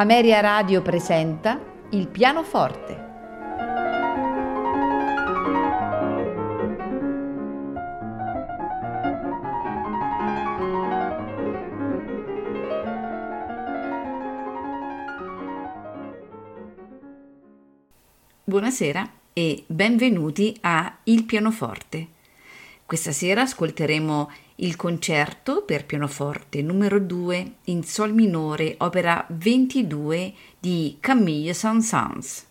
Amelia Radio presenta Il Pianoforte. Buonasera e benvenuti a Il Pianoforte. Questa sera ascolteremo il concerto per pianoforte numero 2 in sol minore, opera 22 di Camille Saint-Saëns,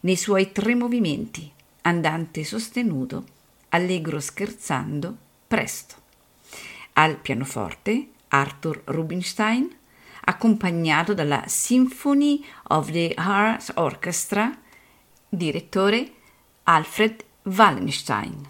nei suoi 3 movimenti: andante sostenuto, allegro scherzando, presto. Al pianoforte Arthur Rubinstein, accompagnato dalla Symphony of the Heart Orchestra, direttore Alfred Wallenstein.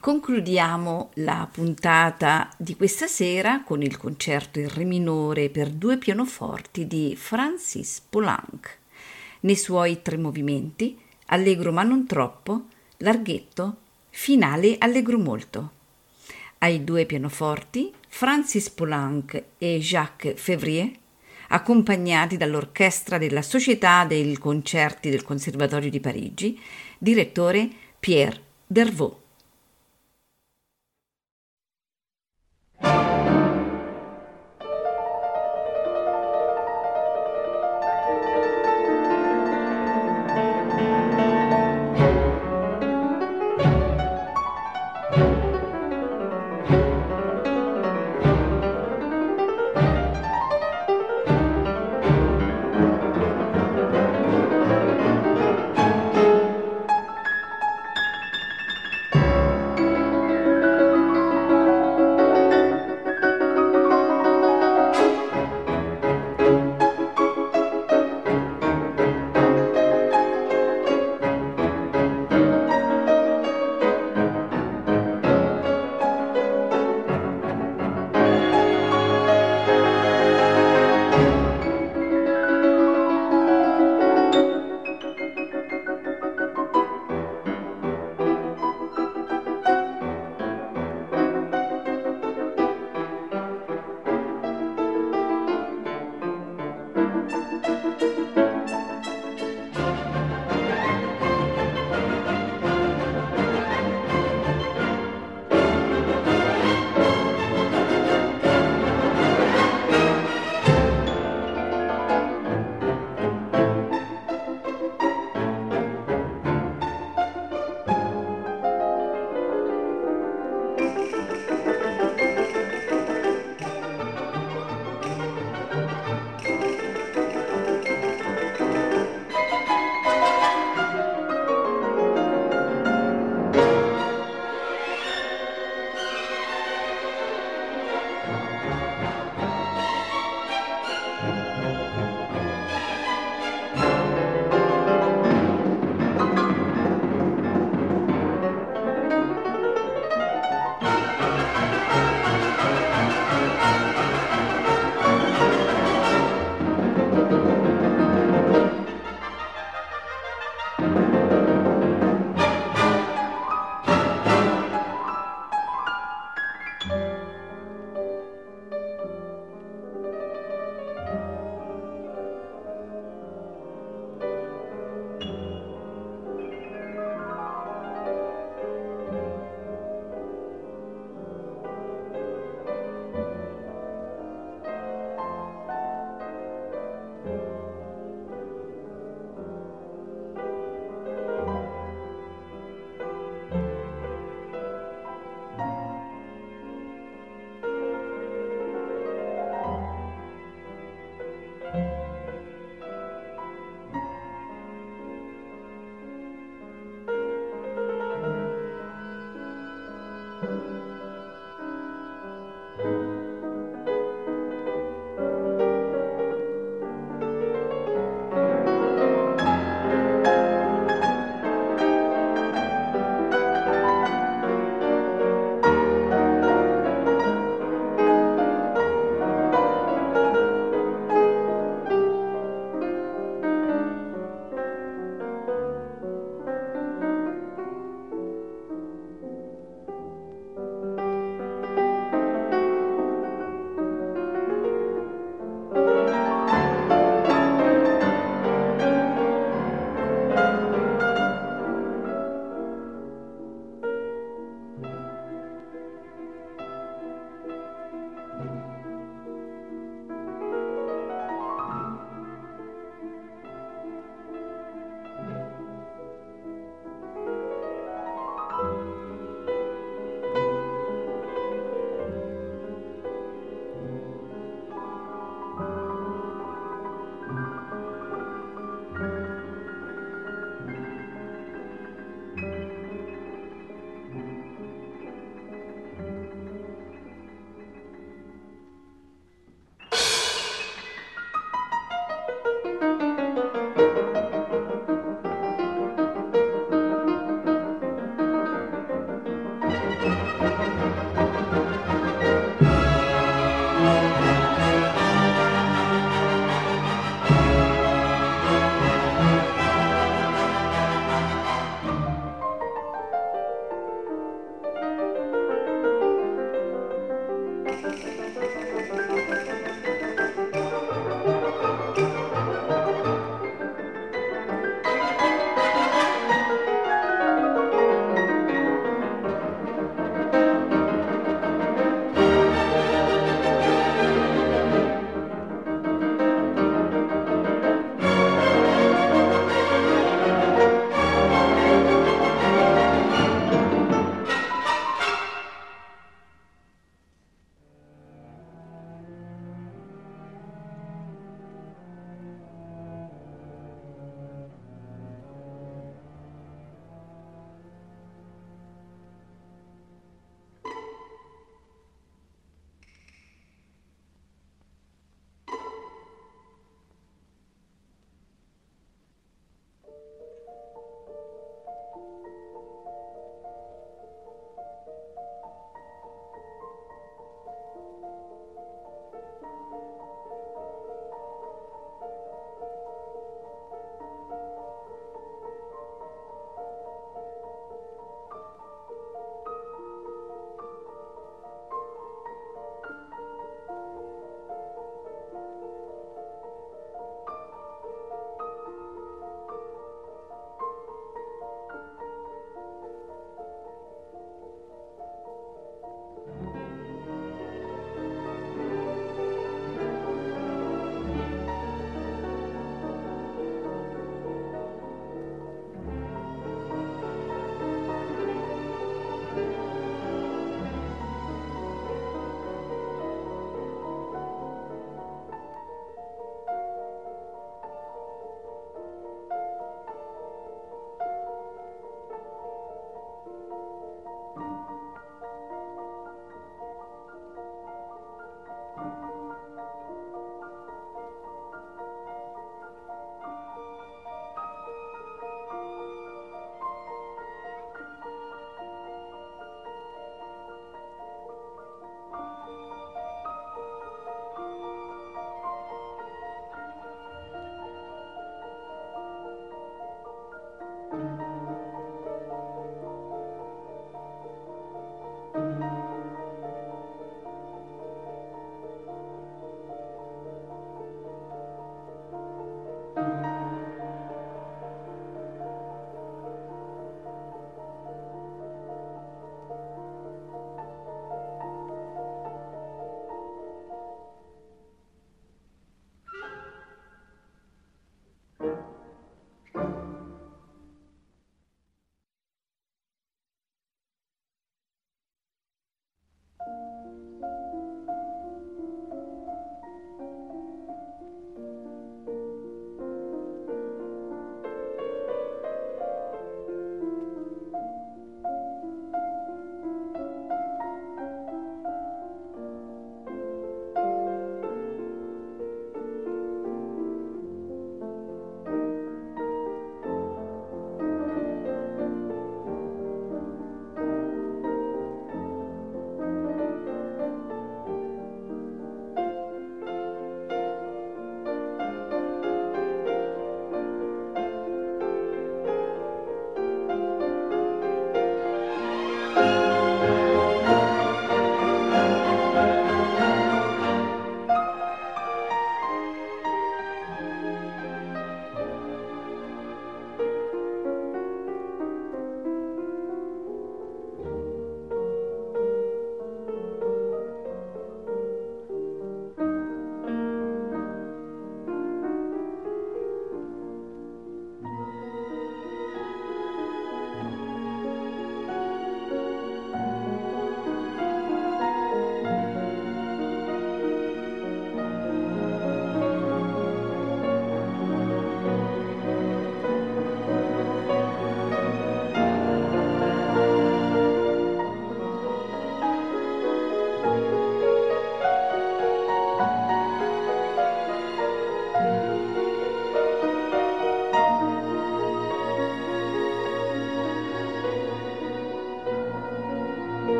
Concludiamo la puntata di questa sera con il concerto in re minore per due pianoforti di Francis Poulenc. Nei suoi tre movimenti, allegro ma non troppo, larghetto, finale allegro molto. Ai due pianoforti, Francis Poulenc e Jacques Février, accompagnati dall'orchestra della Società dei Concerti del Conservatorio di Parigi, direttore Pierre Dervaux.